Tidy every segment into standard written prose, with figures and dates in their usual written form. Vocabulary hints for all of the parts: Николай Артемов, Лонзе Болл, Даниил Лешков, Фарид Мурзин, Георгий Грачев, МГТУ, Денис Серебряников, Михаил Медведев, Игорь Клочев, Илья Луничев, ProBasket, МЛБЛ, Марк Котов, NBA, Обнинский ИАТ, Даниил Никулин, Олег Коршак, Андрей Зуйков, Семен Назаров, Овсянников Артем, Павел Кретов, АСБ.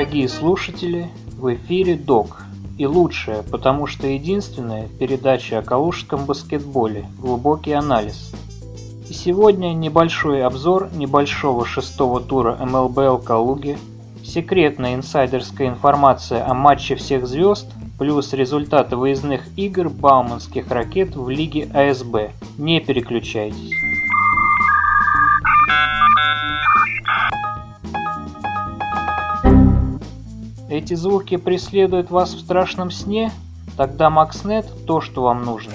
Дорогие слушатели, в эфире ДОК и лучшая, потому что единственная передача о калужском баскетболе «Глубокий анализ». И сегодня небольшой обзор небольшого шестого тура МЛБЛ Калуги, секретная инсайдерская информация о матче всех звезд, плюс результаты выездных игр бауманских ракет в лиге АСБ. Не переключайтесь. Эти звуки преследуют вас в страшном сне? Тогда MaxNet – то, что вам нужно.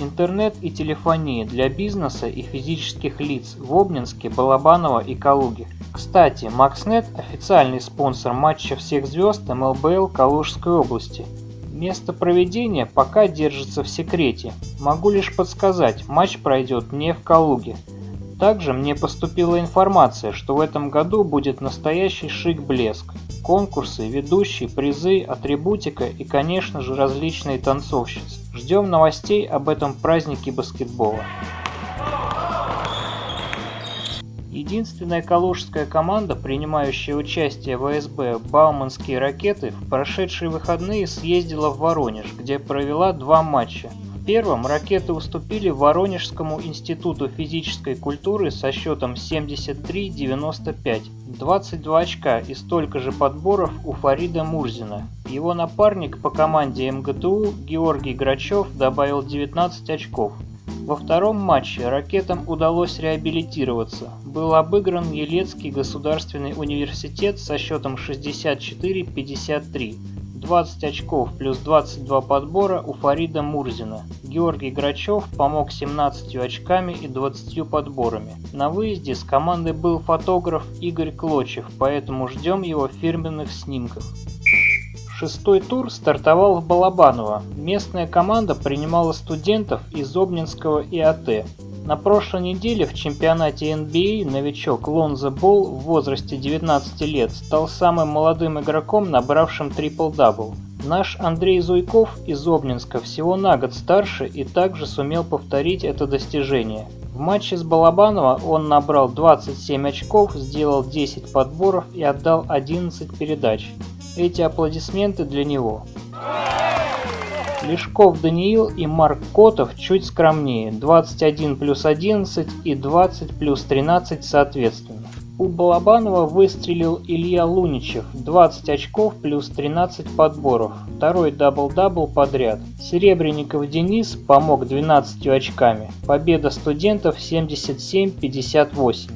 Интернет и телефония для бизнеса и физических лиц в Обнинске, Балабаново и Калуге. Кстати, MaxNet – официальный спонсор матча всех звезд МЛБЛ Калужской области. Место проведения пока держится в секрете. Могу лишь подсказать, матч пройдет не в Калуге. Также мне поступила информация, что в этом году будет настоящий шик-блеск. Конкурсы, ведущие, призы, атрибутика и, конечно же, различные танцовщицы. Ждем новостей об этом празднике баскетбола. Единственная калужская команда, принимающая участие в АСБ «Бауманские ракеты», в прошедшие выходные съездила в Воронеж, где провела два матча. В первом ракеты уступили Воронежскому институту физической культуры со счетом 73-95, 22 очка и столько же подборов у Фарида Мурзина. Его напарник по команде МГТУ Георгий Грачев добавил 19 очков. Во втором матче ракетам удалось реабилитироваться. Был обыгран Елецкий государственный университет со счетом 64-53. 20 очков плюс 22 подбора у Фарида Мурзина. Георгий Грачев помог 17 очками и 20 подборами. На выезде с командой был фотограф Игорь Клочев, поэтому ждем его фирменных снимков. Шестой тур стартовал в Балабаново. Местная команда принимала студентов из Обнинского ИАТ. На прошлой неделе в чемпионате NBA новичок Лонзе Болл в возрасте 19 лет стал самым молодым игроком, набравшим трипл-дабл. Наш Андрей Зуйков из Обнинска всего на год старше и также сумел повторить это достижение. В матче с Балабаново он набрал 27 очков, сделал 10 подборов и отдал 11 передач. Эти аплодисменты для него. Лешков Даниил и Марк Котов чуть скромнее – 21 плюс 11 и 20 плюс 13 соответственно. У Балабанова выстрелил Илья Луничев – 20 очков плюс 13 подборов, второй дабл-дабл подряд. Серебряников Денис помог 12 очками. Победа студентов 77-58.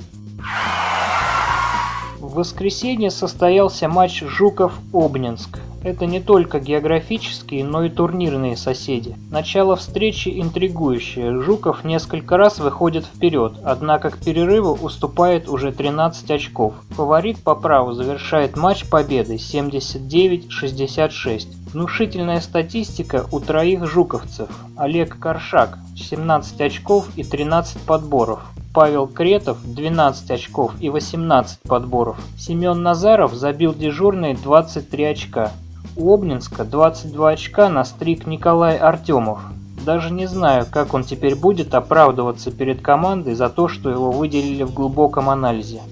В воскресенье состоялся матч Жуков-Обнинск. Это не только географические, но и турнирные соседи. Начало встречи интригующее. Жуков несколько раз выходит вперед, однако к перерыву уступает уже 13 очков. Фаворит по праву завершает матч победой 79-66. Внушительная статистика у троих жуковцев. Олег Коршак 17 очков и 13 подборов. Павел Кретов 12 очков и 18 подборов. Семен Назаров забил дежурные 23 очка. У Обнинска 22 очка настриг Николай Артемов. Даже не знаю, как он теперь будет оправдываться перед командой за то, что его выделили в глубоком анализе.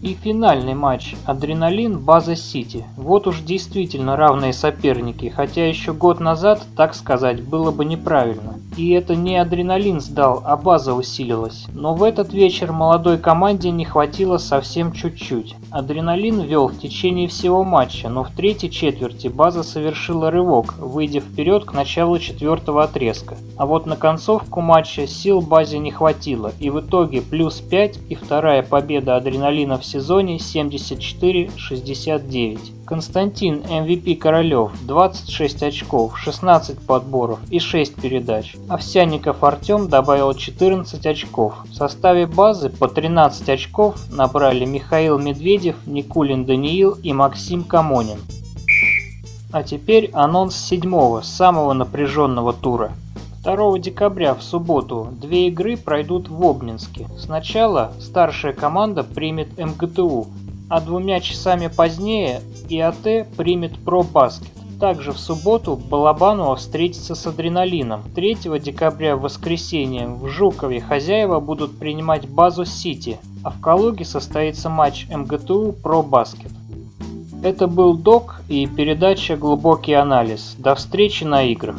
И финальный матч «Адреналин» База Сити. Вот уж действительно равные соперники, хотя еще год назад, так сказать, было бы неправильно. И это не адреналин сдал, а база усилилась. Но в этот вечер молодой команде не хватило совсем чуть-чуть. Адреналин вел в течение всего матча, но в третьей четверти база совершила рывок, выйдя вперед к началу четвертого отрезка. А вот на концовку матча сил базе не хватило, и в итоге плюс 5 и вторая победа адреналина в сезоне 74-69. Константин MVP Королев 26 очков, 16 подборов и 6 передач. Овсянников Артем добавил 14 очков. В составе базы по 13 очков набрали Михаил Медведев, Никулин Даниил и Максим Камонин. А теперь анонс седьмого, самого напряженного тура. 2 декабря в субботу две игры пройдут в Обнинске. Сначала старшая команда примет МГТУ, а 2 часами позднее ИАТ примет ProBasket. Также в субботу Балабанова встретится с адреналином. 3 декабря в воскресенье в Жукове хозяева будут принимать базу Сити, а в Калуге состоится матч МГТУ про баскет. Это был ДОК и передача «Глубокий анализ». До встречи на играх!